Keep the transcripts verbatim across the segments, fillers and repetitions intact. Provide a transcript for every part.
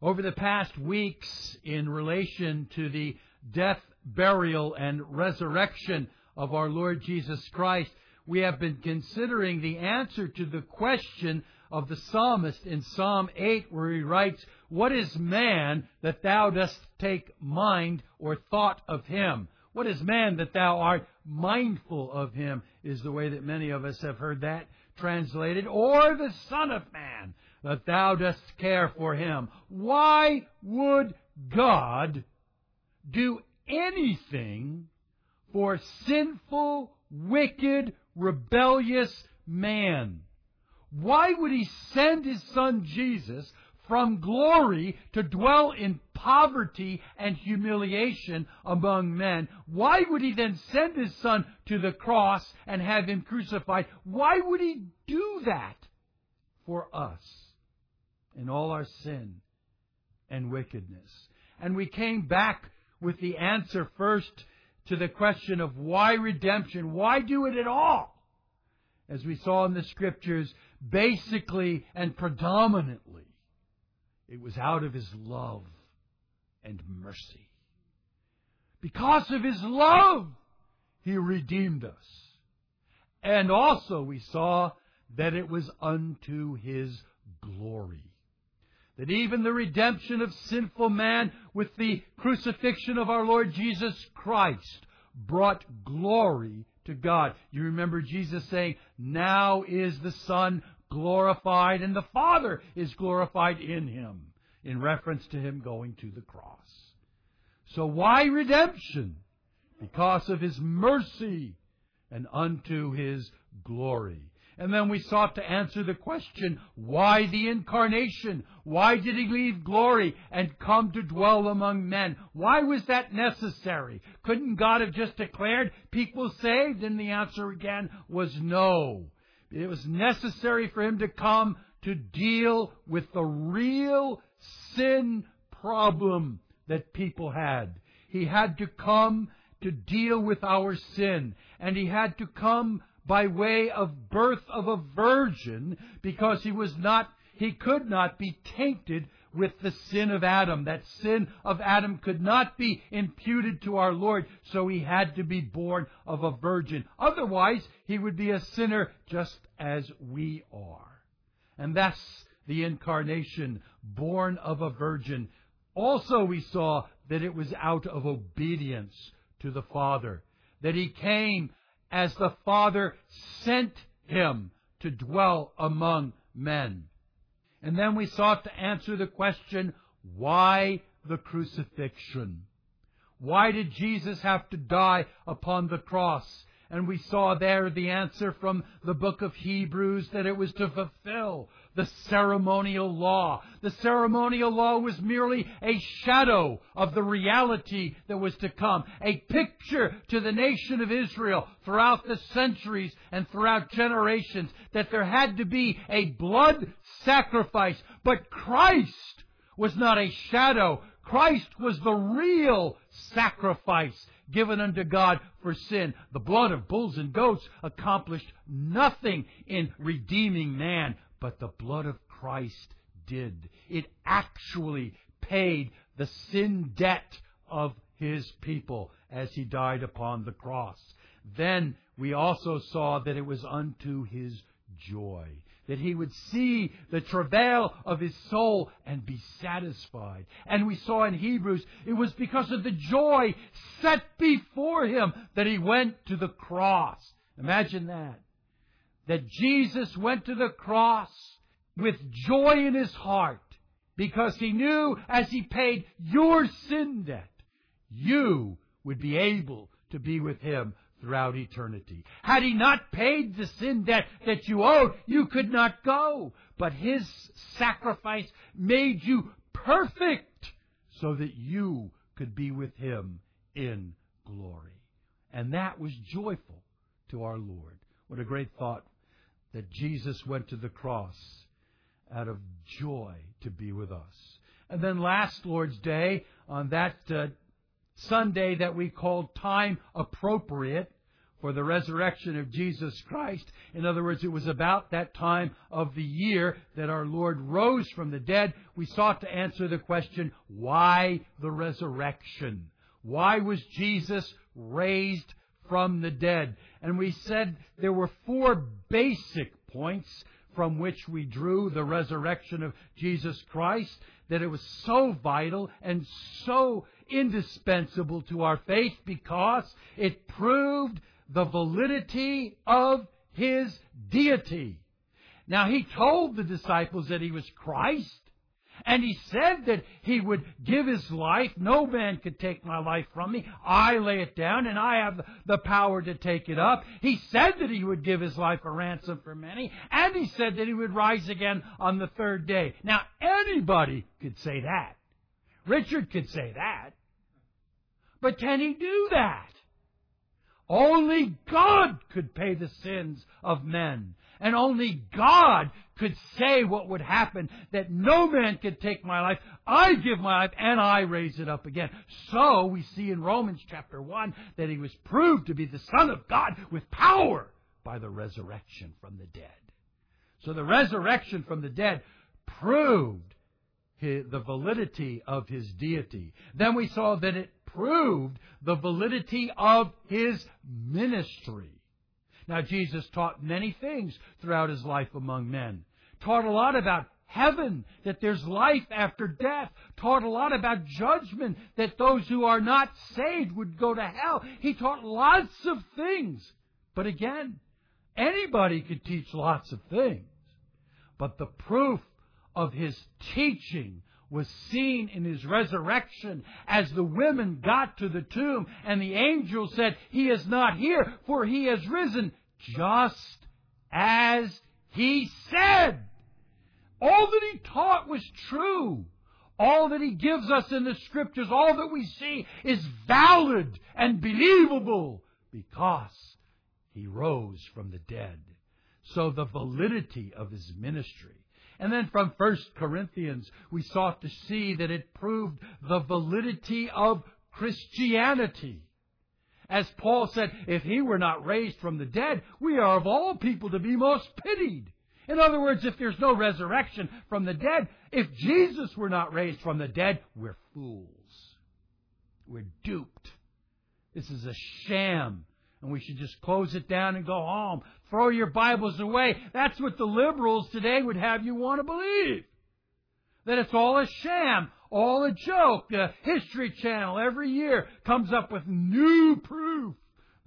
Over the past weeks, in relation to the death, burial, and resurrection of our Lord Jesus Christ, we have been considering the answer to the question of the psalmist in Psalm eight, where he writes, "What is man that thou dost take mind or thought of him? What is man that thou art mindful of him?" is the way that many of us have heard that translated. Or the Son of Man, that thou dost care for him. Why would God do anything for sinful, wicked, rebellious man? Why would He send His Son Jesus from glory to dwell in poverty and humiliation among men? Why would He then send His Son to the cross and have Him crucified? Why would He do that for us in all our sin and wickedness? And we came back with the answer first to the question of why redemption? Why do it at all? As we saw in the Scriptures, basically and predominantly, it was out of His love and mercy. Because of His love, He redeemed us. And also we saw that it was unto His glory. That even the redemption of sinful man with the crucifixion of our Lord Jesus Christ brought glory to God. You remember Jesus saying, "Now is the Son glorified and the Father is glorified in Him," in reference to Him going to the cross. So why redemption? Because of His mercy and unto His glory. And then we sought to answer the question, why the incarnation? Why did He leave glory and come to dwell among men? Why was that necessary? Couldn't God have just declared people saved? And the answer again was no. It was necessary for Him to come to deal with the real sin problem that people had. He had to come to deal with our sin. And He had to come by way of birth of a virgin, because he was not, he could not be tainted with the sin of Adam. That sin of Adam could not be imputed to our Lord, so He had to be born of a virgin. Otherwise, He would be a sinner just as we are. And that's the incarnation, born of a virgin. Also, we saw that it was out of obedience to the Father, that He came as the Father sent Him to dwell among men. And then we sought to answer the question, why the crucifixion? Why did Jesus have to die upon the cross? And we saw there the answer from the book of Hebrews, that it was to fulfill the ceremonial law. The ceremonial law was merely a shadow of the reality that was to come, a picture to the nation of Israel throughout the centuries and throughout generations, that there had to be a blood sacrifice. But Christ was not a shadow. Christ was the real sacrifice given unto God for sin. The blood of bulls and goats accomplished nothing in redeeming man, but the blood of Christ did. It actually paid the sin debt of His people as He died upon the cross. Then we also saw that it was unto His joy, that He would see the travail of His soul and be satisfied. And we saw in Hebrews, it was because of the joy set before Him that He went to the cross. Imagine that. That Jesus went to the cross with joy in His heart, because He knew as He paid your sin debt, you would be able to be with Him throughout eternity. Had He not paid the sin debt that you owed, you could not go. But His sacrifice made you perfect so that you could be with Him in glory. And that was joyful to our Lord. What a great thought, that Jesus went to the cross out of joy to be with us. And then last Lord's Day, on that uh, Sunday that we called time appropriate for the resurrection of Jesus Christ. In other words, it was about that time of the year that our Lord rose from the dead. We sought to answer the question, why the resurrection? Why was Jesus raised from the dead? And we said there were four basic points from which we drew the resurrection of Jesus Christ, that it was so vital and so indispensable to our faith because it proved the validity of His deity. Now, He told the disciples that He was Christ, and He said that He would give His life. No man could take my life from me. I lay it down, and I have the power to take it up. He said that He would give His life a ransom for many, and He said that He would rise again on the third day. Now, anybody could say that. Richard could say that. But can He do that? Only God could pay the sins of men. And only God could say what would happen, that no man could take my life. I give my life and I raise it up again. So we see in Romans chapter one that He was proved to be the Son of God with power by the resurrection from the dead. So the resurrection from the dead proved the validity of His deity. Then we saw that it proved the validity of His ministry. Now, Jesus taught many things throughout His life among men. Taught a lot about heaven, that there's life after death. Taught a lot about judgment, that those who are not saved would go to hell. He taught lots of things. But again, anybody could teach lots of things. But the proof of His teaching was seen in His resurrection as the women got to the tomb and the angel said, He is not here, for He has risen, just as He said. All that He taught was true. All that He gives us in the Scriptures, all that we see is valid and believable because He rose from the dead. So the validity of His ministry. And then from First Corinthians, we sought to see that it proved the validity of Christianity. As Paul said, if He were not raised from the dead, we are of all people to be most pitied. In other words, if there's no resurrection from the dead, if Jesus were not raised from the dead, we're fools. We're duped. This is a sham. And we should just close it down and go home. Throw your Bibles away. That's what the liberals today would have you want to believe. That it's all a sham, all a joke. The History Channel every year comes up with new proof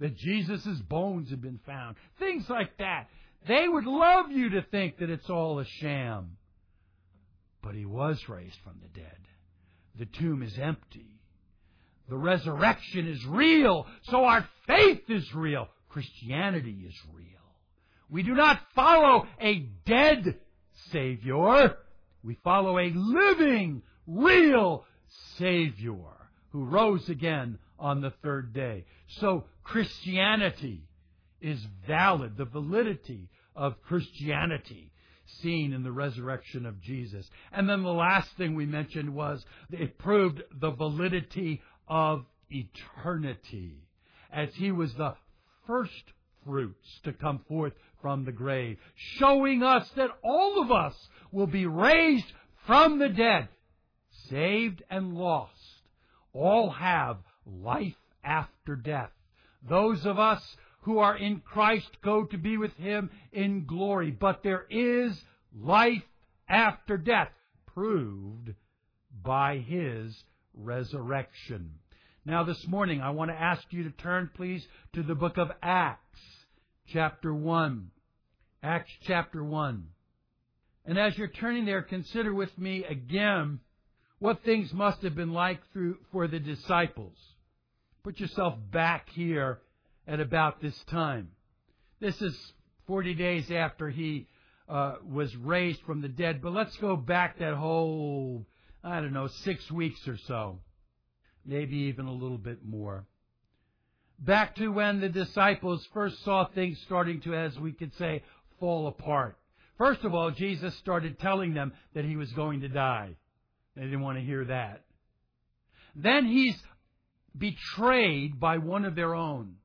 that Jesus' bones have been found. Things like that. They would love you to think that it's all a sham. But He was raised from the dead. The tomb is empty. The resurrection is real, so our faith is real. Christianity is real. We do not follow a dead Savior. We follow a living, real Savior who rose again on the third day. So Christianity is valid. The validity of Christianity seen in the resurrection of Jesus. And then the last thing we mentioned was it proved the validity of of eternity, as He was the first fruits to come forth from the grave, showing us that all of us will be raised from the dead, saved and lost. All have life after death. Those of us who are in Christ go to be with Him in glory, but there is life after death, proved by His resurrection. Now this morning I want to ask you to turn please to the book of Acts chapter one. Acts chapter one. And as you're turning there, consider with me again what things must have been like through for the disciples. Put yourself back here at about this time. This is forty days after He uh, was raised from the dead, but let's go back that whole I don't know, six weeks or so, maybe even a little bit more. Back to when the disciples first saw things starting to, as we could say, fall apart. First of all, Jesus started telling them that He was going to die. They didn't want to hear that. Then He's betrayed by one of their own.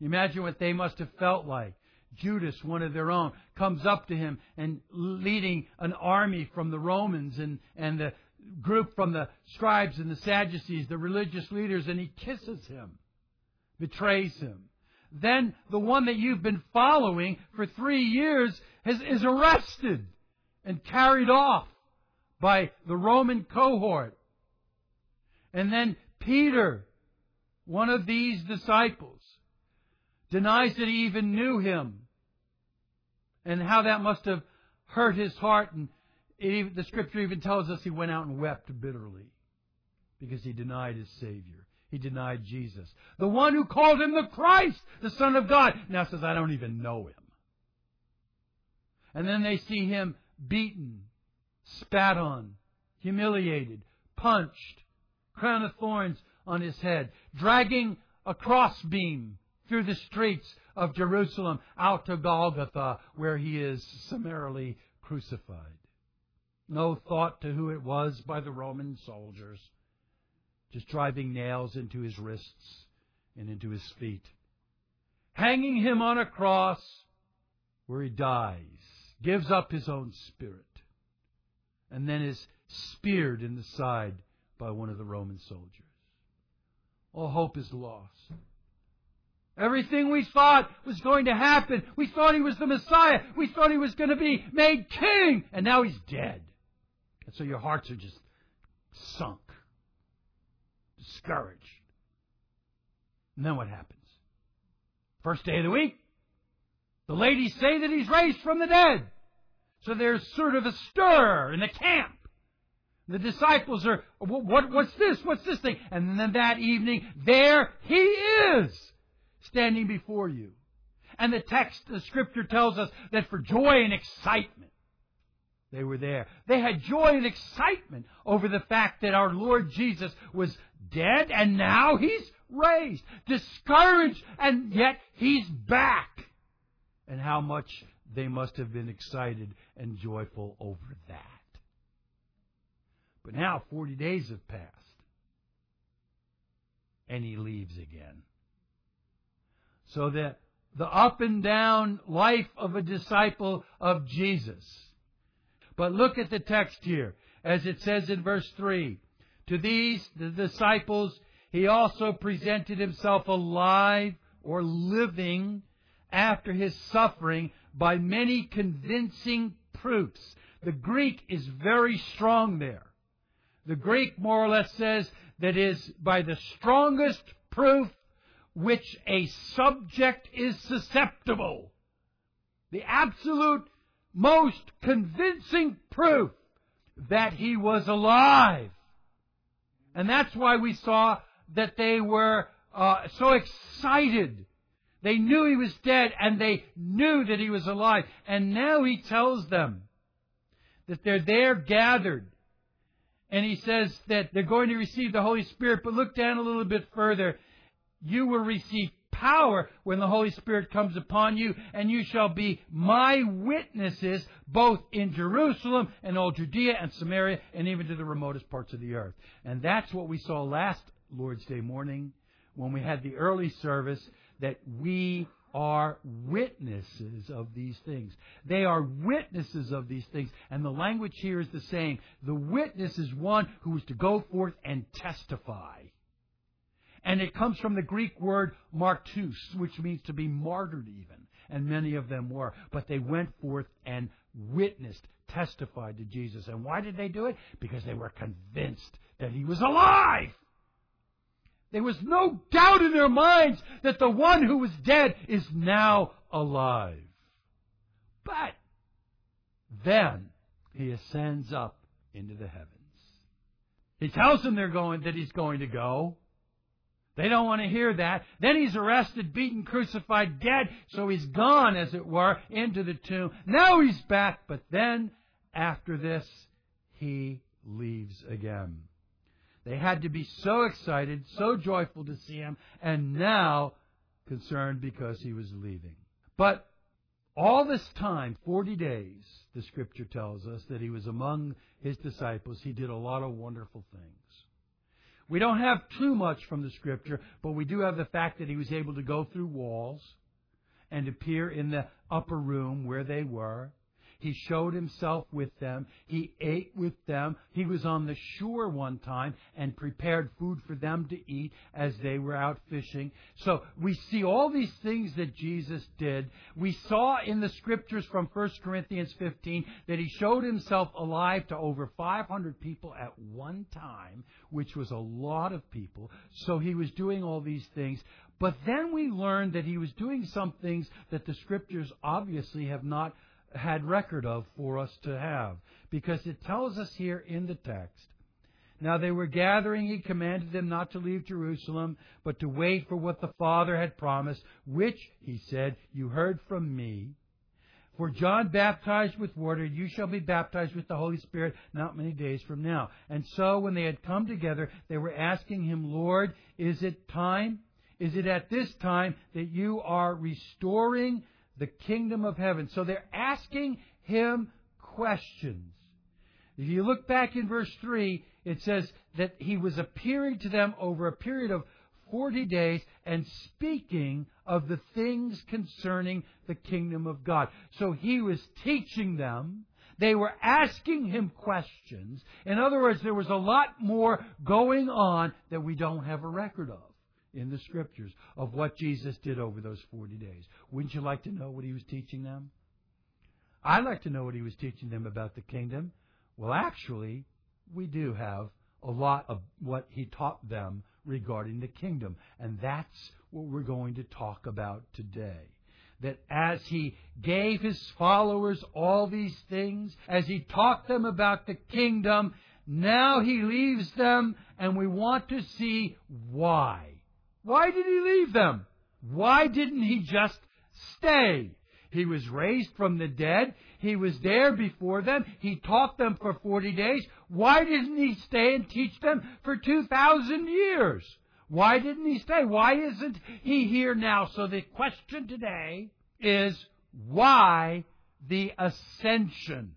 Imagine what they must have felt like. Judas, one of their own, comes up to him and leading an army from the Romans and, and the group from the scribes and the Sadducees, the religious leaders, and he kisses him, betrays him. Then the one that you've been following for three years has, is arrested and carried off by the Roman cohort. And then Peter, one of these disciples, denies that he even knew him. And how that must have hurt his heart. And it, the Scripture even tells us he went out and wept bitterly because he denied his Savior. He denied Jesus. The one who called him the Christ, the Son of God, now says, I don't even know him. And then they see him beaten, spat on, humiliated, punched, crown of thorns on his head, dragging a crossbeam through the streets of Jerusalem out to Golgotha, where he is summarily crucified. No thought to who it was by the Roman soldiers. Just driving nails into his wrists and into his feet. Hanging him on a cross where he dies, gives up his own spirit, and then is speared in the side by one of the Roman soldiers. All hope is lost. Everything we thought was going to happen. We thought he was the Messiah. We thought he was going to be made king. And now he's dead. And so your hearts are just sunk. Discouraged. And then what happens? First day of the week, the ladies say that he's raised from the dead. So there's sort of a stir in the camp. The disciples are, what, what, what's this? What's this thing? And then that evening, there he is, standing before you. And the text, the Scripture tells us that for joy and excitement, they were there. They had joy and excitement over the fact that our Lord Jesus was dead and now he's raised. Discouraged, and yet he's back. And how much they must have been excited and joyful over that. But now forty days have passed. And he leaves again. So that the up and down life of a disciple of Jesus. But look at the text here. As it says in verse three, to these, the disciples, he also presented himself alive or living after his suffering by many convincing proofs. The Greek is very strong there. The Greek more or less says that is by the strongest proof which a subject is susceptible. The absolute most convincing proof that he was alive. And that's why we saw that they were uh, so excited. They knew he was dead and they knew that he was alive. And now he tells them that they're there gathered. And he says that they're going to receive the Holy Spirit. But look down a little bit further. You will receive power when the Holy Spirit comes upon you, and you shall be my witnesses both in Jerusalem and all Judea and Samaria and even to the remotest parts of the earth. And that's what we saw last Lord's Day morning when we had the early service, that we are witnesses of these things. They are witnesses of these things. And the language here is the same. The witness is one who is to go forth and testify. And it comes from the Greek word martus, which means to be martyred even. And many of them were. But they went forth and witnessed, testified to Jesus. And why did they do it? Because they were convinced that he was alive. There was no doubt in their minds that the one who was dead is now alive. But then he ascends up into the heavens. He tells them they're going, that he's going to go. They don't want to hear that. Then he's arrested, beaten, crucified, dead. So he's gone, as it were, into the tomb. Now he's back. But then, after this, he leaves again. They had to be so excited, so joyful to see him, and now concerned because he was leaving. But all this time, forty days, the Scripture tells us that he was among his disciples. He did a lot of wonderful things. We don't have too much from the Scripture, but we do have the fact that he was able to go through walls and appear in the upper room where they were. He showed himself with them. He ate with them. He was on the shore one time and prepared food for them to eat as they were out fishing. So we see all these things that Jesus did. We saw in the Scriptures from First Corinthians fifteen that he showed himself alive to over five hundred people at one time, which was a lot of people. So he was doing all these things. But then we learned that he was doing some things that the Scriptures obviously have not had record of for us to have, because it tells us here in the text, now they were gathering, he commanded them not to leave Jerusalem, but to wait for what the Father had promised, which, he said, you heard from me. For John baptized with water, you shall be baptized with the Holy Spirit not many days from now. And so when they had come together, they were asking him, Lord, is it time? Is it at this time that you are restoring the kingdom of heaven? So they're asking him questions. If you look back in verse three, it says that he was appearing to them over a period of forty days and speaking of the things concerning the kingdom of God. So he was teaching them. They were asking him questions. In other words, there was a lot more going on that we don't have a record of in the Scriptures of what Jesus did over those forty days. Wouldn't you like to know what he was teaching them? I'd like to know what he was teaching them about the kingdom. Well, actually, we do have a lot of what he taught them regarding the kingdom. And that's what we're going to talk about today. That as he gave his followers all these things, as he taught them about the kingdom, now he leaves them, and we want to see why. Why did he leave them? Why didn't he just stay? He was raised from the dead. He was there before them. He taught them for forty days. Why didn't he stay and teach them for two thousand years? Why didn't he stay? Why isn't he here now? So the question today is, why the ascension?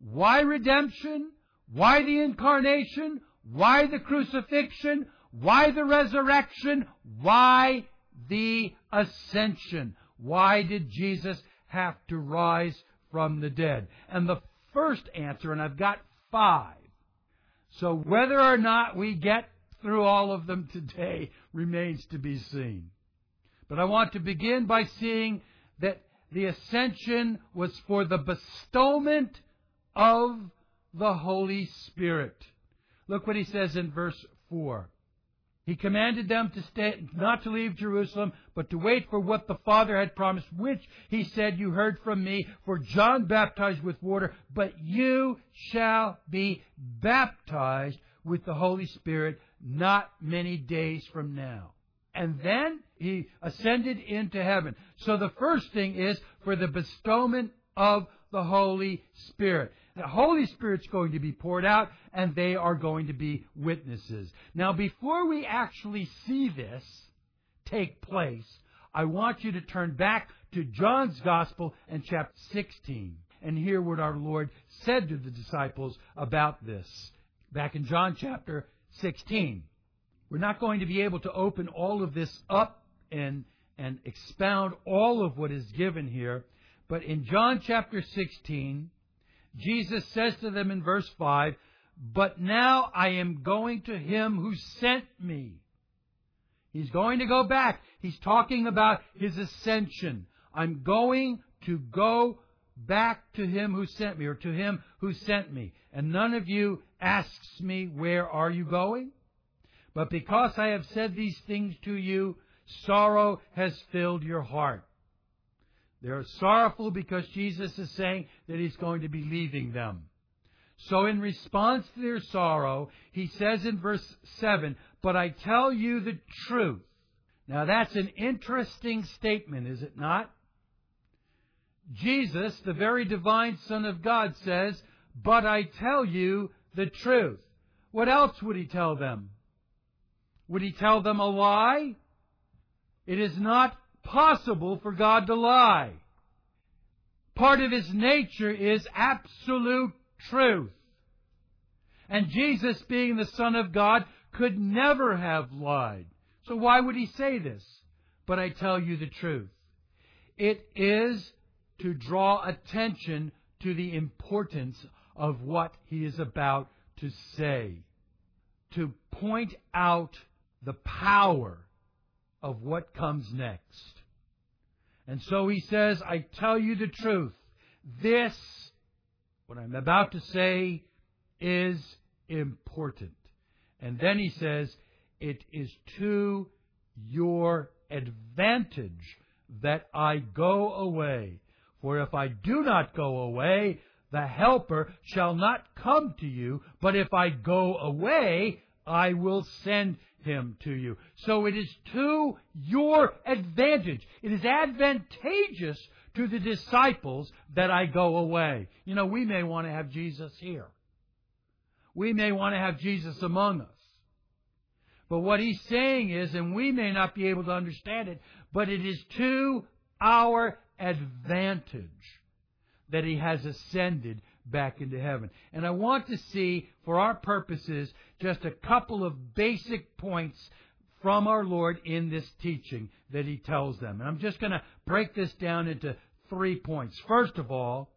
Why redemption? Why the incarnation? Why the crucifixion? Why the resurrection? Why the ascension? Why did Jesus have to rise from the dead? And the first answer, and I've got five, so whether or not we get through all of them today remains to be seen. But I want to begin by seeing that the ascension was for the bestowment of the Holy Spirit. Look what he says in verse four. He commanded them to stay, not to leave Jerusalem, but to wait for what the Father had promised, which, he said, you heard from me, for John baptized with water, but you shall be baptized with the Holy Spirit not many days from now. And then he ascended into heaven. So the first thing is for the bestowment of the Holy Spirit. The Holy Spirit's going to be poured out, and they are going to be witnesses. Now, before we actually see this take place, I want you to turn back to John's Gospel and chapter sixteen and hear what our Lord said to the disciples about this. Back in John chapter sixteen. We're not going to be able to open all of this up and, and expound all of what is given here, but in John chapter sixteen... Jesus says to them in verse five, but now I am going to him who sent me. He's going to go back. He's talking about his ascension. I'm going to go back to him who sent me, or to him who sent me. And none of you asks me, where are you going? But because I have said these things to you, sorrow has filled your heart. They're sorrowful because Jesus is saying that he's going to be leaving them. So in response to their sorrow, he says in verse seven, but I tell you the truth. Now that's an interesting statement, is it not? Jesus, the very divine Son of God, says, but I tell you the truth. What else would he tell them? Would he tell them a lie? It is not possible for God to lie. Part of his nature is absolute truth. And Jesus, being the Son of God, could never have lied. So why would he say this? But I tell you the truth. It is to draw attention to the importance of what he is about to say, to point out the power of what comes next. And so he says, I tell you the truth. This, what I'm about to say, is important. And then he says, it is to your advantage that I go away. For if I do not go away, the Helper shall not come to you. But if I go away, I will send him to you. So it is to your advantage. It is advantageous to the disciples that I go away. You know, we may want to have Jesus here. We may want to have Jesus among us. But what he's saying is, and we may not be able to understand it, but it is to our advantage that he has ascended back into heaven. And I want to see, for our purposes, just a couple of basic points from our Lord in this teaching that he tells them. And I'm just going to break this down into three points. First of all,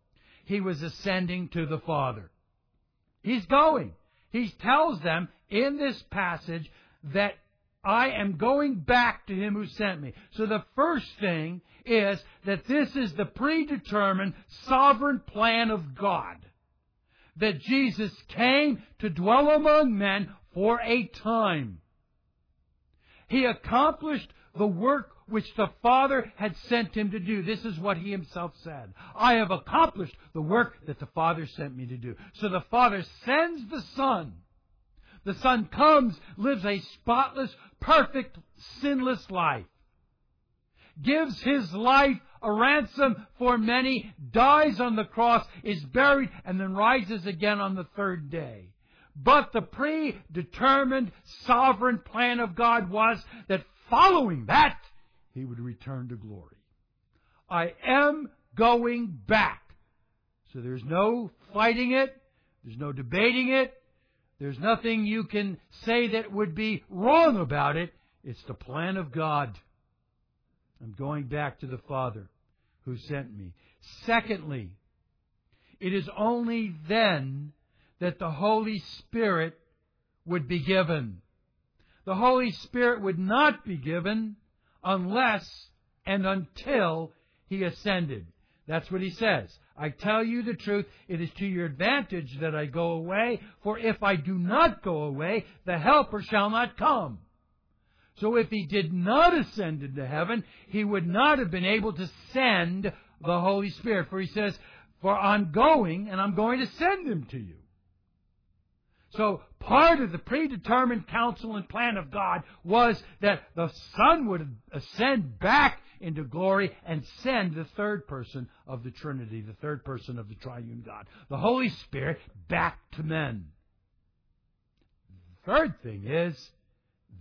he was ascending to the Father. He's going. He tells them in this passage that I am going back to him who sent me. So the first thing is that this is the predetermined sovereign plan of God. That Jesus came to dwell among men for a time. He accomplished the work which the Father had sent him to do. This is what he himself said. I have accomplished the work that the Father sent me to do. So the Father sends the Son. The Son comes, lives a spotless, perfect, sinless life. Gives his life a ransom for many, dies on the cross, is buried, and then rises again on the third day. But the predetermined sovereign plan of God was that following that, he would return to glory. I am going back. So there's no fighting it. There's no debating it. There's nothing you can say that would be wrong about it. It's the plan of God. I'm going back to the Father who sent me. Secondly, it is only then that the Holy Spirit would be given. The Holy Spirit would not be given unless and until he ascended. That's what he says. I tell you the truth, it is to your advantage that I go away, for if I do not go away, the Helper shall not come. So if he did not ascend into heaven, he would not have been able to send the Holy Spirit. For he says, for I'm going, and I'm going to send him to you. So part of the predetermined counsel and plan of God was that the Son would ascend back into glory and send the third person of the Trinity, the third person of the triune God, the Holy Spirit, back to men. The third thing is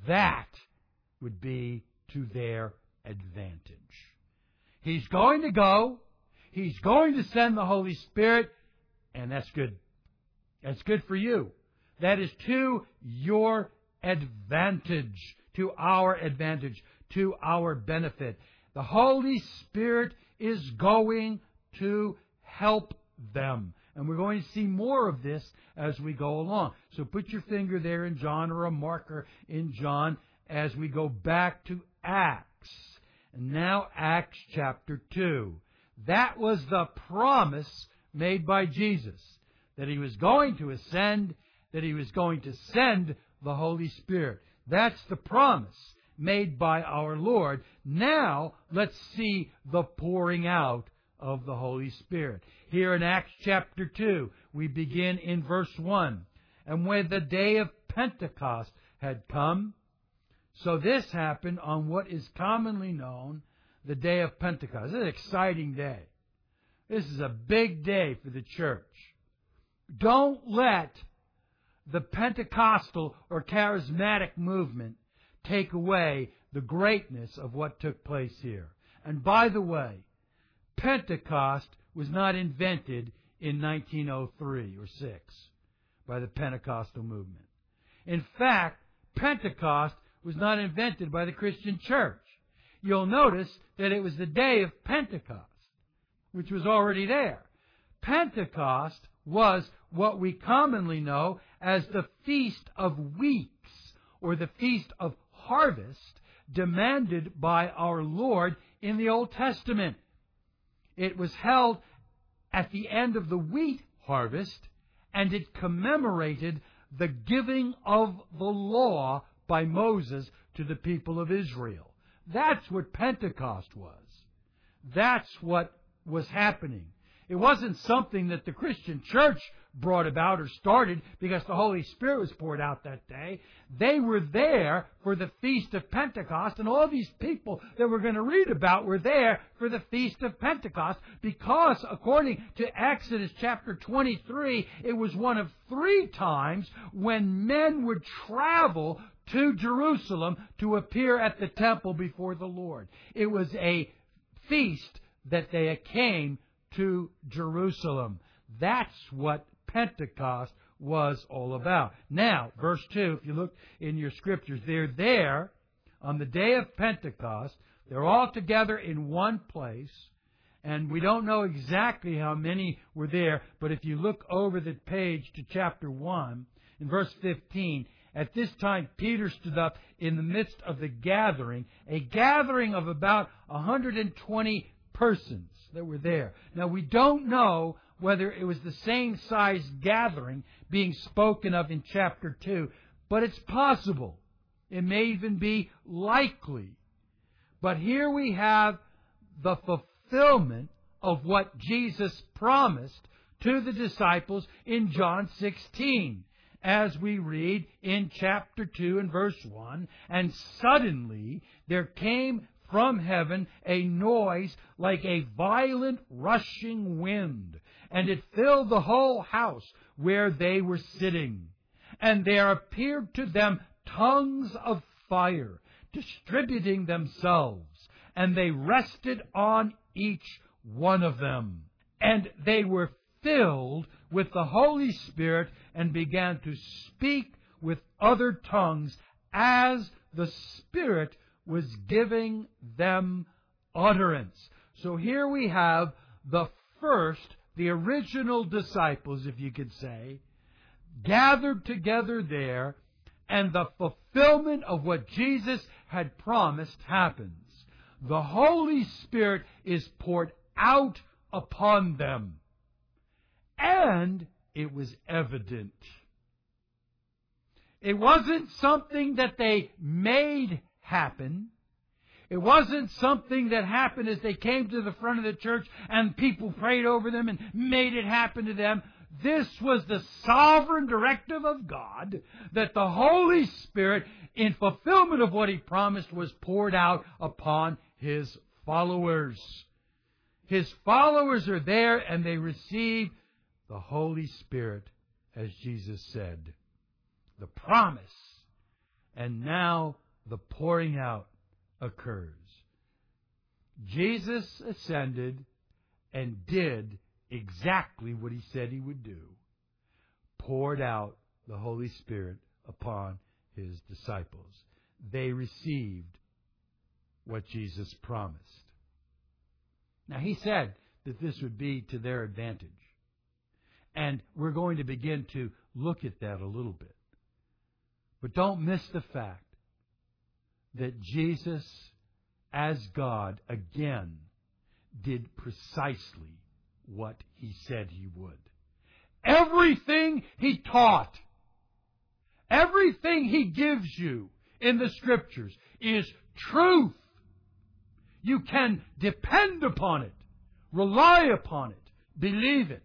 that would be to their advantage. He's going to go. He's going to send the Holy Spirit. And that's good. That's good for you. That is to your advantage, to our advantage, to our benefit. The Holy Spirit is going to help them. And we're going to see more of this as we go along. So put your finger there in John, or a marker in John, as we go back to Acts. And now Acts chapter two. That was the promise made by Jesus, that he was going to ascend, that he was going to send the Holy Spirit. That's the promise made by our Lord. Now, let's see the pouring out of the Holy Spirit. Here in Acts chapter two, we begin in verse one. And when the day of Pentecost had come, so this happened on what is commonly known the day of Pentecost. This is an exciting day. This is a big day for the church. Don't let the Pentecostal or charismatic movement take away the greatness of what took place here. And by the way, Pentecost was not invented in nineteen oh three or six by the Pentecostal movement. In fact, Pentecost was not invented by the Christian church. You'll notice that it was the day of Pentecost, which was already there. Pentecost was what we commonly know as the Feast of Weeks, or the Feast of Harvest, demanded by our Lord in the Old Testament. It was held at the end of the wheat harvest, and it commemorated the giving of the law by Moses to the people of Israel. That's what Pentecost was. That's what was happening. It wasn't something that the Christian church brought about or started because the Holy Spirit was poured out that day. They were there for the Feast of Pentecost, and all these people that we're going to read about were there for the Feast of Pentecost because, according to Exodus chapter twenty-three, it was one of three times when men would travel to Jerusalem to appear at the temple before the Lord. It was a feast that they came to Jerusalem. That's what Pentecost was all about. Now, verse two, if you look in your scriptures, they're there on the day of Pentecost. They're all together in one place. And we don't know exactly how many were there, but if you look over the page to chapter one, in verse fifteen, at this time Peter stood up in the midst of the gathering, a gathering of about one hundred twenty persons that were there. Now, we don't know whether it was the same size gathering being spoken of in chapter two, but it's possible. It may even be likely. But here we have the fulfillment of what Jesus promised to the disciples in John sixteen, as we read in chapter two and verse one, and suddenly there came from heaven a noise like a violent rushing wind, and it filled the whole house where they were sitting. And there appeared to them tongues of fire, distributing themselves, and they rested on each one of them. And they were filled with the Holy Spirit and began to speak with other tongues as the Spirit was giving them utterance. So here we have the first, the original disciples, if you could say, gathered together there, and the fulfillment of what Jesus had promised happens. The Holy Spirit is poured out upon them. And it was evident. It wasn't something that they made happen. It wasn't something that happened as they came to the front of the church and people prayed over them and made it happen to them. This was the sovereign directive of God, that the Holy Spirit, in fulfillment of what He promised, was poured out upon His followers. His followers are there, and they receive the Holy Spirit, as Jesus said. The promise. And now the pouring out occurs. Jesus ascended and did exactly what He said He would do. Poured out the Holy Spirit upon His disciples. They received what Jesus promised. Now, He said that this would be to their advantage. And we're going to begin to look at that a little bit. But don't miss the fact that Jesus, as God, again, did precisely what He said He would. Everything He taught, everything He gives you in the Scriptures is truth. You can depend upon it, rely upon it, believe it,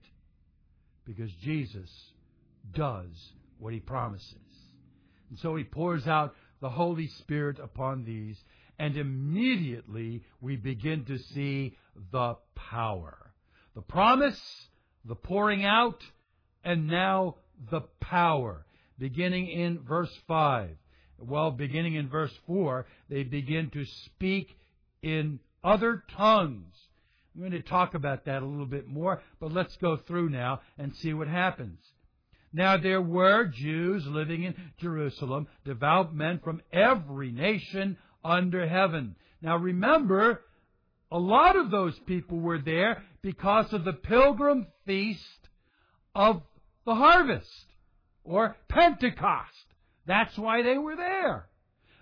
because Jesus does what He promises. And so He pours out the Holy Spirit upon these, and immediately we begin to see the power. The promise, the pouring out, and now the power. Beginning in verse five, well, beginning in verse four, they begin to speak in other tongues. I'm going to talk about that a little bit more, but let's go through now and see what happens. Now there were Jews living in Jerusalem, devout men from every nation under heaven. Now remember, a lot of those people were there because of the pilgrim feast of the harvest, or Pentecost. That's why they were there.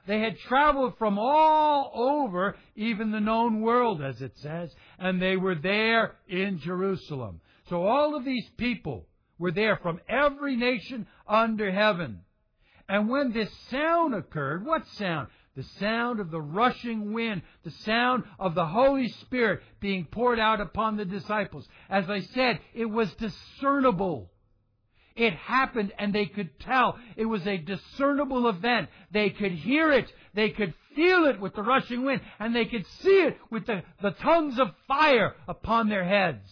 They had traveled from all over, even the known world, as it says, and they were there in Jerusalem. So all of these people were there from every nation under heaven. And when this sound occurred, what sound? The sound of the rushing wind, the sound of the Holy Spirit being poured out upon the disciples. As I said, it was discernible. It happened and they could tell. It was a discernible event. They could hear it. They could feel it with the rushing wind. And they could see it with the, the tongues of fire upon their heads.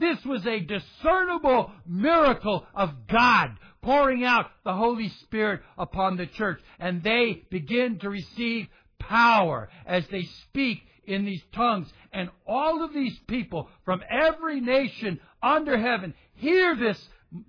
This was a discernible miracle of God pouring out the Holy Spirit upon the church. And they begin to receive power as they speak in these tongues. And all of these people from every nation under heaven hear this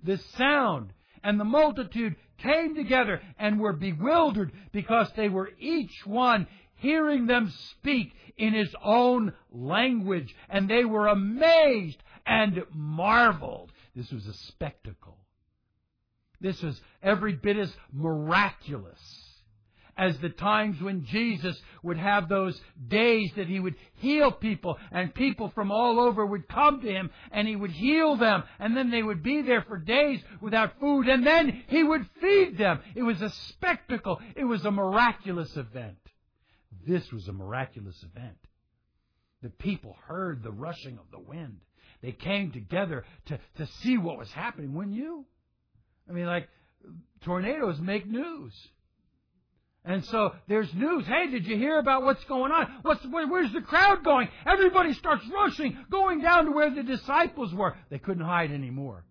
This sound, and the multitude came together and were bewildered because they were each one hearing them speak in his own language, and they were amazed and marveled. This was a spectacle. This was every bit as miraculous as the times when Jesus would have those days that he would heal people, and people from all over would come to him and he would heal them, and then they would be there for days without food, and then he would feed them. It was a spectacle. It was a miraculous event. This was a miraculous event. The people heard the rushing of the wind. They came together to, to see what was happening, wouldn't you? I mean, like, tornadoes make news. And so there's news. Hey, did you hear about what's going on? What's, where's the crowd going? Everybody starts rushing, going down to where the disciples were. They couldn't hide anymore.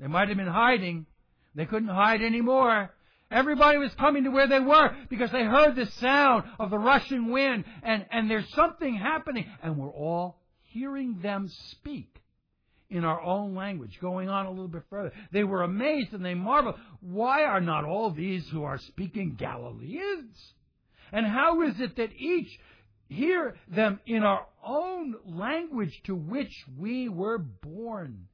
They might have been hiding. They couldn't hide anymore. Everybody was coming to where they were because they heard the sound of the rushing wind, and, and there's something happening. And we're all hearing them speak in our own language. Going on a little bit further, they were amazed and they marveled. Why are not all these who are speaking Galileans? And how is it that each hear them in our own language to which we were born?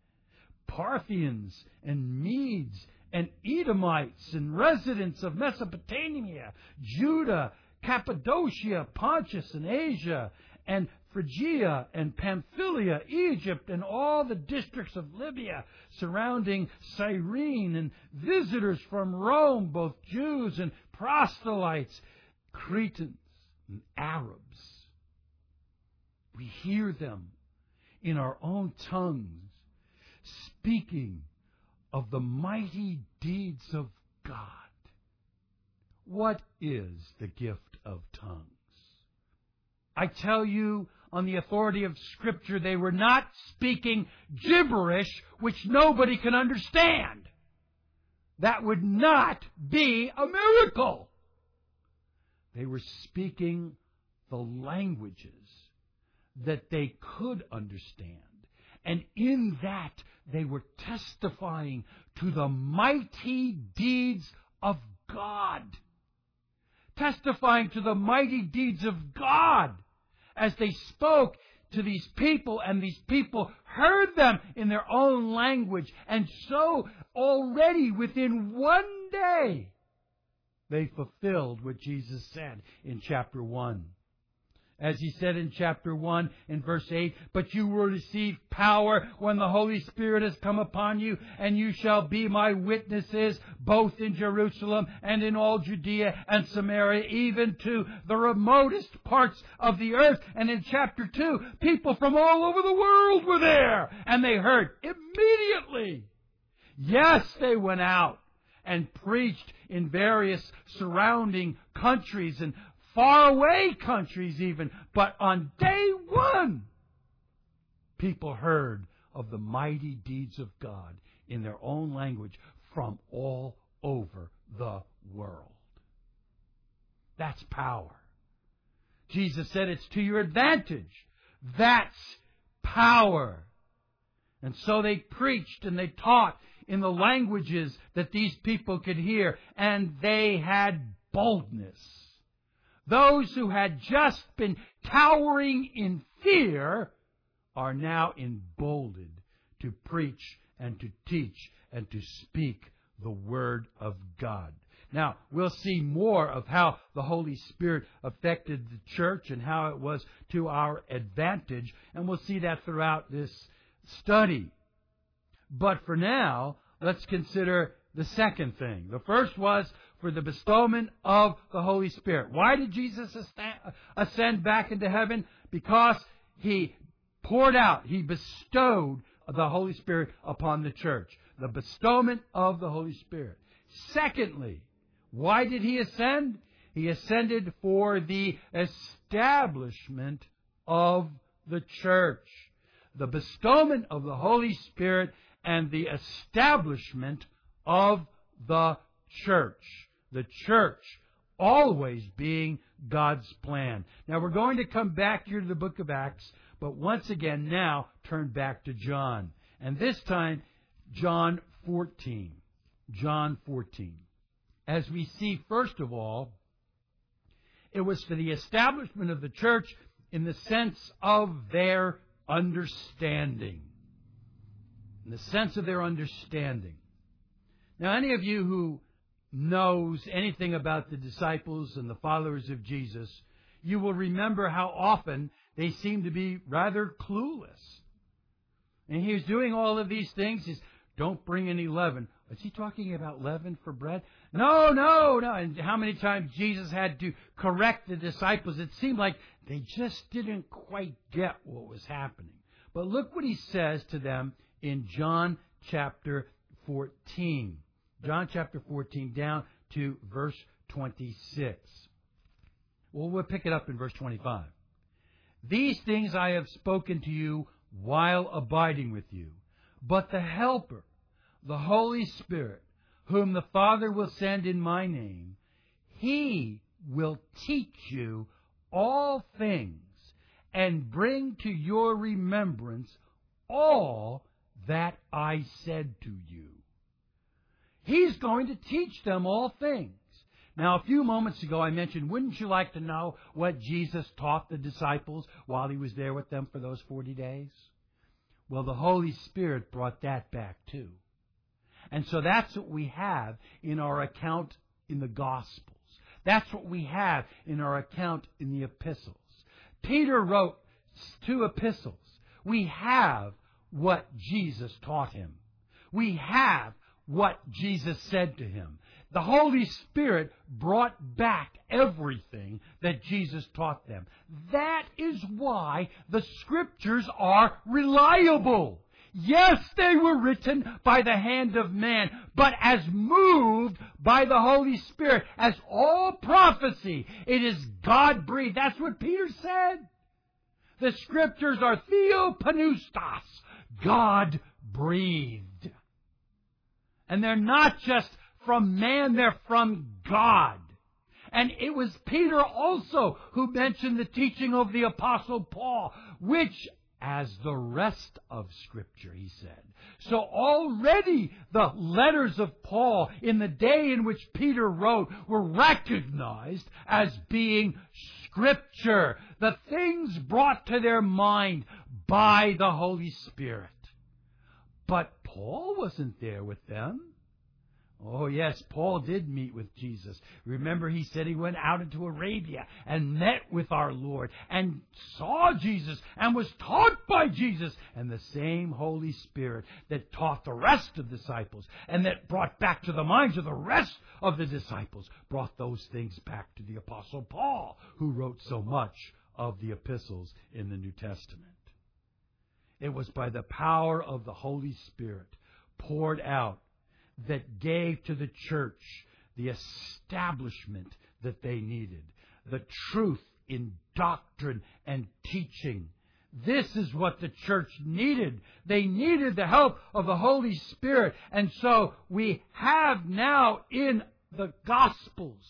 Parthians and Medes and Edomites and residents of Mesopotamia, Judah, Cappadocia, Pontus and Asia, and Phrygia and Pamphylia, Egypt, and all the districts of Libya surrounding Cyrene, and visitors from Rome, both Jews and proselytes, Cretans and Arabs. We hear them in our own tongues speaking of the mighty deeds of God. What is the gift of tongues? I tell you, on the authority of Scripture, they were not speaking gibberish which nobody can understand. That would not be a miracle. They were speaking the languages that they could understand. And in that, they were testifying to the mighty deeds of God. Testifying to the mighty deeds of God as they spoke to these people, and these people heard them in their own language. And so already within one day, they fulfilled what Jesus said in chapter one. As he said in chapter one in verse eight, "But you will receive power when the Holy Spirit has come upon you, and you shall be my witnesses both in Jerusalem and in all Judea and Samaria, even to the remotest parts of the earth." And in chapter two, people from all over the world were there, and they heard immediately. Yes, they went out and preached in various surrounding countries and far away countries even, but on day one, people heard of the mighty deeds of God in their own language from all over the world. That's power. Jesus said it's to your advantage. That's power. And so they preached and they taught in the languages that these people could hear, and they had boldness. Those who had just been cowering in fear are now emboldened to preach and to teach and to speak the Word of God. Now, we'll see more of how the Holy Spirit affected the church and how it was to our advantage, and we'll see that throughout this study. But for now, let's consider the second thing. The first was for the bestowment of the Holy Spirit. Why did Jesus ascend back into heaven? Because He poured out, He bestowed the Holy Spirit upon the church. The bestowment of the Holy Spirit. Secondly, why did He ascend? He ascended for the establishment of the church. The bestowment of the Holy Spirit and the establishment of the church. The church always being God's plan. Now we're going to come back here to the book of Acts, but once again now turn back to John. And this time, John fourteen. John fourteen. As we see, first of all, it was for the establishment of the church in the sense of their understanding. In the sense of their understanding. Now, any of you who knows anything about the disciples and the followers of Jesus, you will remember how often they seem to be rather clueless. And He was doing all of these things. He's, don't bring any leaven. Is He talking about leaven for bread? No, no, no. And how many times Jesus had to correct the disciples. It seemed like they just didn't quite get what was happening. But look what He says to them in John chapter fourteen. John chapter fourteen down to verse twenty-six. Well, we'll pick it up in verse twenty-five. These things I have spoken to you while abiding with you. But the Helper, the Holy Spirit, whom the Father will send in my name, He will teach you all things and bring to your remembrance all that I said to you. He's going to teach them all things. Now, a few moments ago I mentioned, wouldn't you like to know what Jesus taught the disciples while He was there with them for those forty days? Well, the Holy Spirit brought that back too. And so that's what we have in our account in the Gospels. That's what we have in our account in the epistles. Peter wrote two epistles. We have what Jesus taught him. We have what Jesus said to him. The Holy Spirit brought back everything that Jesus taught them. That is why the Scriptures are reliable. Yes, they were written by the hand of man, but as moved by the Holy Spirit, as all prophecy, it is God-breathed. That's what Peter said. The Scriptures are Theopanustas, God-breathed. And they're not just from man, they're from God. And it was Peter also who mentioned the teaching of the Apostle Paul, which as the rest of Scripture, he said. So already the letters of Paul in the day in which Peter wrote were recognized as being Scripture, the things brought to their mind by the Holy Spirit. But Paul wasn't there with them. Oh, yes, Paul did meet with Jesus. Remember, he said he went out into Arabia and met with our Lord and saw Jesus and was taught by Jesus. And the same Holy Spirit that taught the rest of the disciples and that brought back to the minds of the rest of the disciples brought those things back to the Apostle Paul, who wrote so much of the epistles in the New Testament. It was by the power of the Holy Spirit poured out that gave to the church the establishment that they needed, the truth in doctrine and teaching. This is what the church needed. They needed the help of the Holy Spirit. And so we have now in the Gospels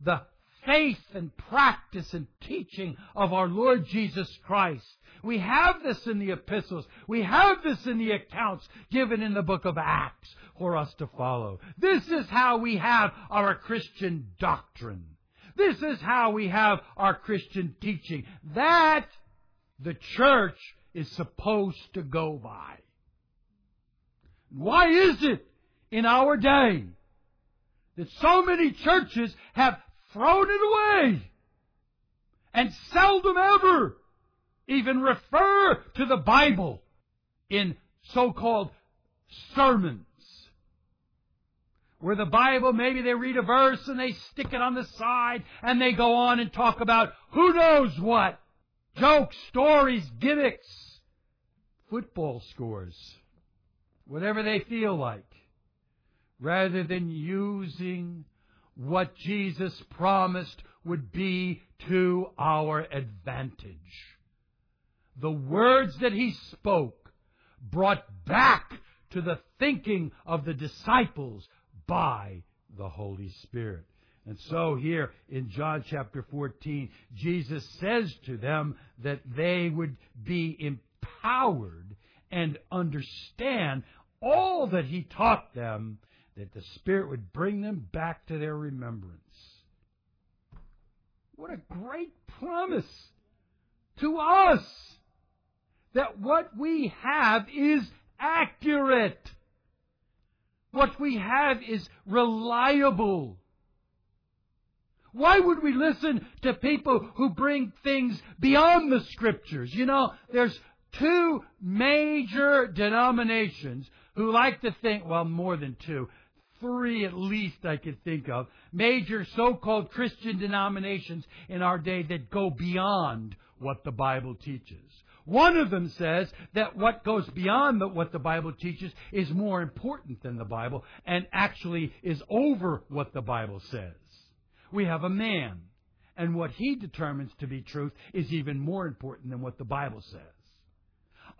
the faith and practice and teaching of our Lord Jesus Christ. We have this in the epistles. We have this in the accounts given in the book of Acts for us to follow. This is how we have our Christian doctrine. This is how we have our Christian teaching that the church is supposed to go by. Why is it in our day that so many churches have thrown it away and seldom ever even refer to the Bible in so-called sermons, where the Bible, maybe they read a verse and they stick it on the side and they go on and talk about who knows what, jokes, stories, gimmicks, football scores, whatever they feel like, rather than using what Jesus promised would be to our advantage. The words that He spoke brought back to the thinking of the disciples by the Holy Spirit. And so here in John chapter fourteen, Jesus says to them that they would be empowered and understand all that He taught them, that the Spirit would bring them back to their remembrance. What a great promise to us, that what we have is accurate. What we have is reliable. Why would we listen to people who bring things beyond the Scriptures? You know, there's two major denominations who like to think, well, more than two, three at least I could think of, major so-called Christian denominations in our day that go beyond what the Bible teaches. One of them says that what goes beyond the, what the Bible teaches is more important than the Bible and actually is over what the Bible says. We have a man, and what he determines to be truth is even more important than what the Bible says.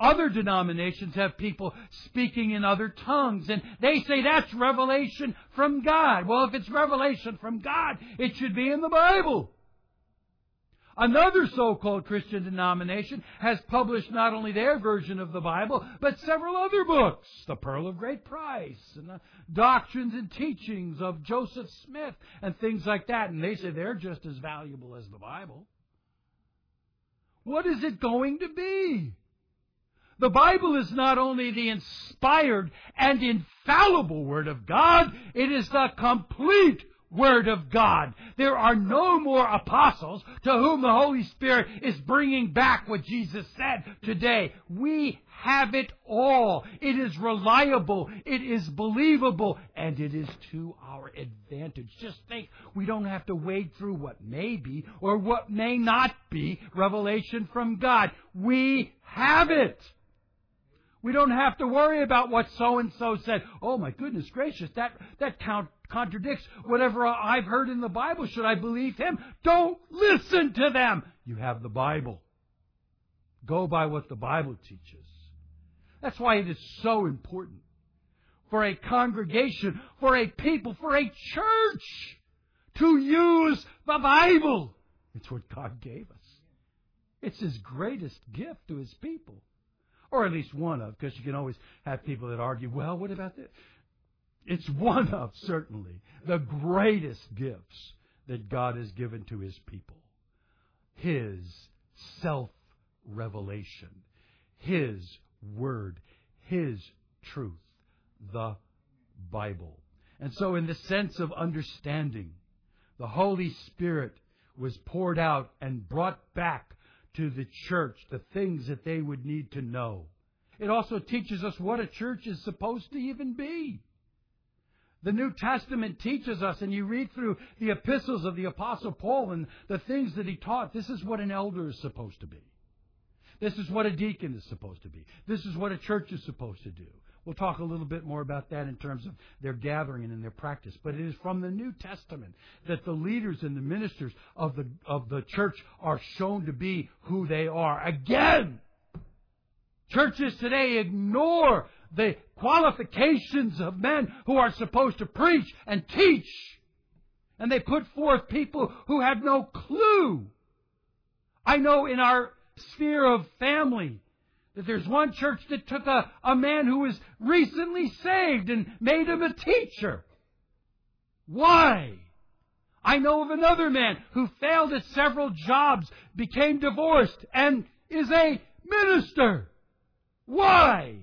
Other denominations have people speaking in other tongues, and they say that's revelation from God. Well, if it's revelation from God, it should be in the Bible. Another so-called Christian denomination has published not only their version of the Bible, but several other books, The Pearl of Great Price, and the Doctrines and Teachings of Joseph Smith, and things like that. And they say they're just as valuable as the Bible. What is it going to be? The Bible is not only the inspired and infallible Word of God, it is the complete Word of God. There are no more apostles to whom the Holy Spirit is bringing back what Jesus said today. We have it all. It is reliable. It is believable. And it is to our advantage. Just think, we don't have to wade through what may be or what may not be revelation from God. We have it. We don't have to worry about what so-and-so said. Oh, my goodness gracious, that, that count contradicts whatever I've heard in the Bible. Should I believe him? Don't listen to them. You have the Bible. Go by what the Bible teaches. That's why it is so important for a congregation, for a people, for a church to use the Bible. It's what God gave us. It's His greatest gift to His people. Or at least one of, because you can always have people that argue, well, what about this? It's one of, certainly, the greatest gifts that God has given to His people. His self-revelation. His Word. His truth. The Bible. And so in the sense of understanding, the Holy Spirit was poured out and brought back to the church the things that they would need to know. It also teaches us what a church is supposed to even be. The New Testament teaches us, and you read through the epistles of the Apostle Paul and the things that he taught, this is what an elder is supposed to be. This is what a deacon is supposed to be. This is what a church is supposed to do. We'll talk a little bit more about that in terms of their gathering and in their practice. But it is from the New Testament that the leaders and the ministers of the, of the church are shown to be who they are. Again, churches today ignore the qualifications of men who are supposed to preach and teach. And they put forth people who had no clue. I know in our sphere of family that there's one church that took a, a man who was recently saved and made him a teacher. Why? I know of another man who failed at several jobs, became divorced, and is a minister. Why?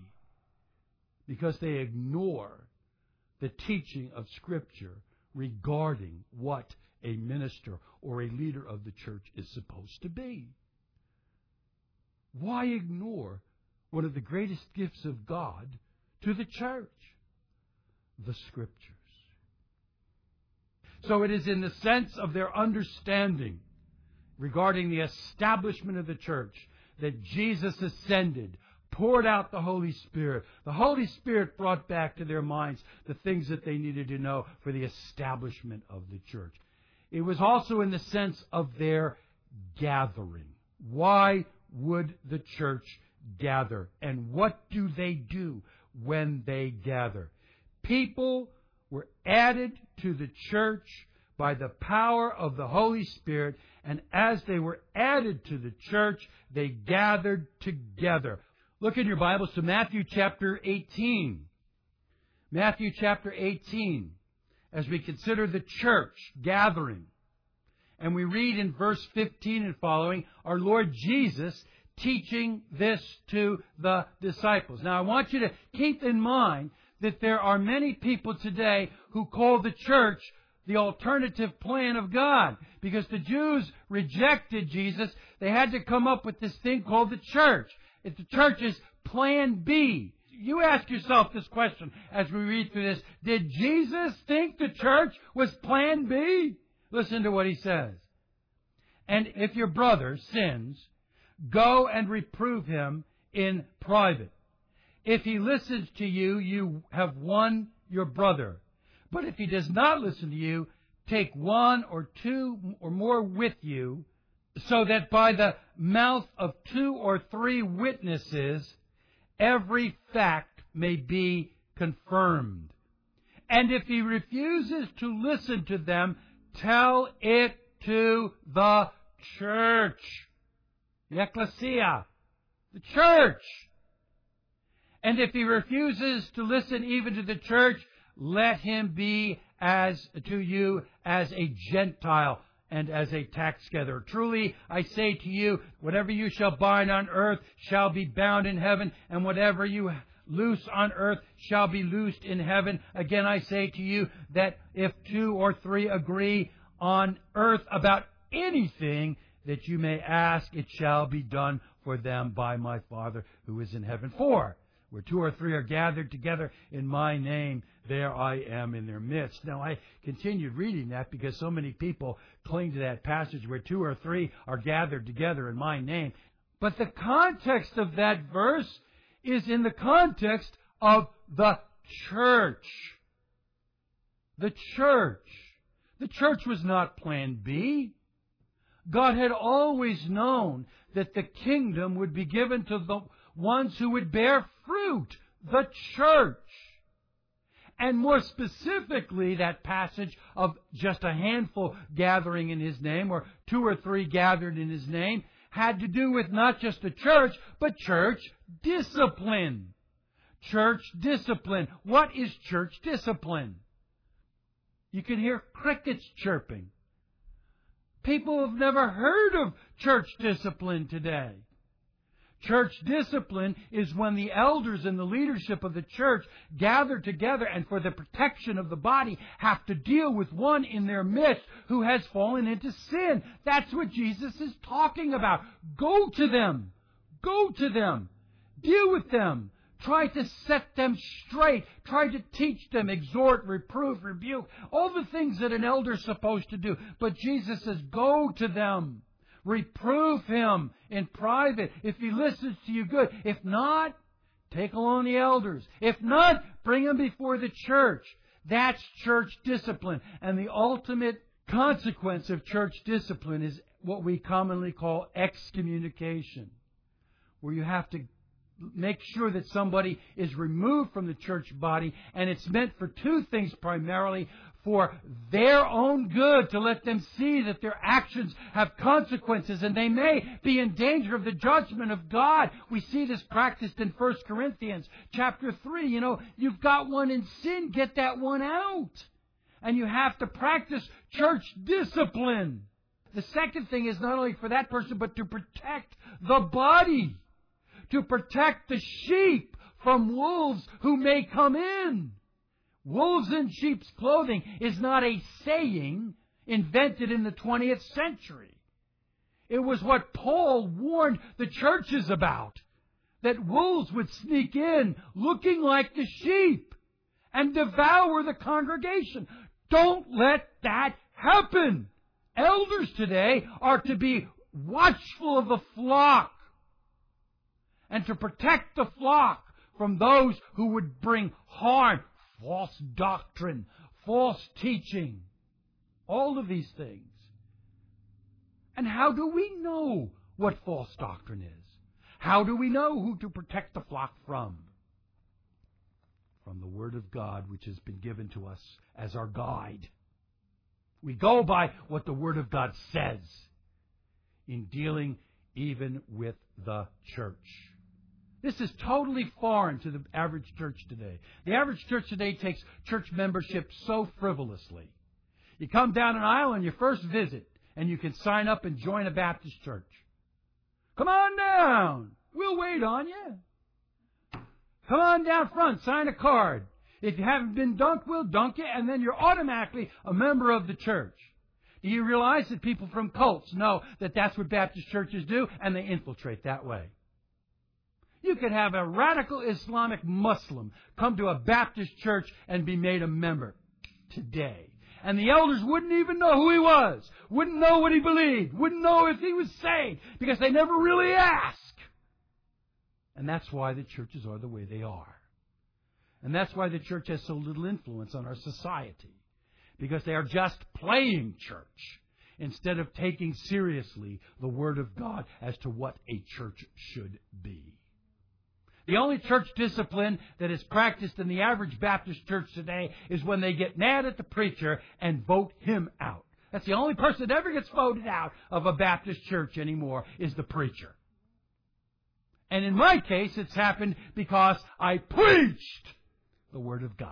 Because they ignore the teaching of Scripture regarding what a minister or a leader of the church is supposed to be. Why ignore one of the greatest gifts of God to the church? The Scriptures. So it is in the sense of their understanding regarding the establishment of the church that Jesus ascended, poured out the Holy Spirit. The Holy Spirit brought back to their minds the things that they needed to know for the establishment of the church. It was also in the sense of their gathering. Why would the church gather? And what do they do when they gather? People were added to the church by the power of the Holy Spirit, and as they were added to the church, they gathered together. Look in your Bibles to Matthew chapter eighteen. Matthew chapter eighteen, as we consider the church gathering. And we read in verse fifteen and following, our Lord Jesus teaching this to the disciples. Now I want you to keep in mind that there are many people today who call the church the alternative plan of God. Because the Jews rejected Jesus, they had to come up with this thing called the church. If the church is plan B, you ask yourself this question as we read through this. Did Jesus think the church was plan B? Listen to what he says. And if your brother sins, go and reprove him in private. If he listens to you, you have won your brother. But if he does not listen to you, take one or two or more with you, so that by the mouth of two or three witnesses, every fact may be confirmed. And if he refuses to listen to them, tell it to the church. The Ecclesia. The church. And if he refuses to listen even to the church, let him be as to you as a Gentile and as a tax gatherer. Truly, I say to you, whatever you shall bind on earth shall be bound in heaven, and whatever you loose on earth shall be loosed in heaven. Again, I say to you that if two or three agree on earth about anything that you may ask, it shall be done for them by my Father who is in heaven. For where two or three are gathered together in my name, there I am in their midst. Now, I continued reading that because so many people cling to that passage where two or three are gathered together in my name. But the context of that verse is in the context of the church. The church. The church was not plan B. God had always known that the kingdom would be given to the ones who would bear fruit, the church. And more specifically, that passage of just a handful gathering in His name, or two or three gathered in His name, had to do with not just the church, but church discipline. Church discipline. What is church discipline? You can hear crickets chirping. People have never heard of church discipline today. Church discipline is when the elders and the leadership of the church gather together and for the protection of the body have to deal with one in their midst who has fallen into sin. That's what Jesus is talking about. Go to them. Go to them. Deal with them. Try to set them straight. Try to teach them, exhort, reprove, rebuke. All the things that an elder is supposed to do. But Jesus says, go to them. Reprove him in private. If he listens to you, good. If not, take along the elders. If not, bring him before the church. That's church discipline. And the ultimate consequence of church discipline is what we commonly call excommunication, where you have to make sure that somebody is removed from the church body, and it's meant for two things primarily. For their own good, to let them see that their actions have consequences and they may be in danger of the judgment of God. We see this practiced in First Corinthians chapter three. You know, you've got one in sin, get that one out. And you have to practice church discipline. The second thing is not only for that person, but to protect the body, to protect the sheep from wolves who may come in. Wolves in sheep's clothing is not a saying invented in the twentieth century. It was what Paul warned the churches about, that wolves would sneak in looking like the sheep and devour the congregation. Don't let that happen. Elders today are to be watchful of the flock and to protect the flock from those who would bring harm. False doctrine, false teaching, all of these things. And how do we know what false doctrine is? How do we know who to protect the flock from? From the Word of God, which has been given to us as our guide. We go by what the Word of God says in dealing even with the church. This is totally foreign to the average church today. The average church today takes church membership so frivolously. You come down an aisle on your first visit, and you can sign up and join a Baptist church. Come on down. We'll wait on you. Come on down front. Sign a card. If you haven't been dunked, we'll dunk you, and then you're automatically a member of the church. Do you realize that people from cults know that that's what Baptist churches do, and they infiltrate that way? You could have a radical Islamic Muslim come to a Baptist church and be made a member today. And the elders wouldn't even know who he was, wouldn't know what he believed, wouldn't know if he was saved, because they never really ask. And that's why the churches are the way they are. And that's why the church has so little influence on our society, because they are just playing church instead of taking seriously the Word of God as to what a church should be. The only church discipline that is practiced in the average Baptist church today is when they get mad at the preacher and vote him out. That's the only person that ever gets voted out of a Baptist church anymore is the preacher. And in my case, it's happened because I preached the Word of God.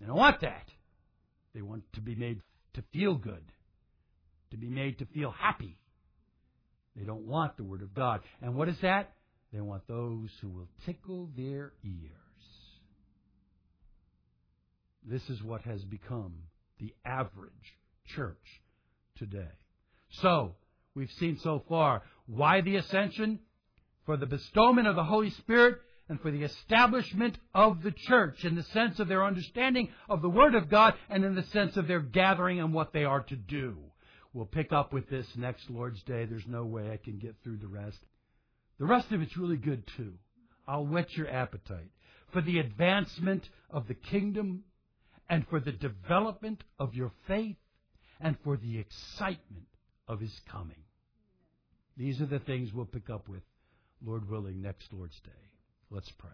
They don't want that. They want to be made to feel good, to be made to feel happy. They don't want the Word of God. And what is that? They want those who will tickle their ears. This is what has become the average church today. So, we've seen so far why the ascension? For the bestowment of the Holy Spirit and for the establishment of the church in the sense of their understanding of the Word of God and in the sense of their gathering and what they are to do. We'll pick up with this next Lord's Day. There's no way I can get through the rest. The rest of it's really good, too. I'll whet your appetite for the advancement of the kingdom and for the development of your faith and for the excitement of His coming. These are the things we'll pick up with, Lord willing, next Lord's Day. Let's pray.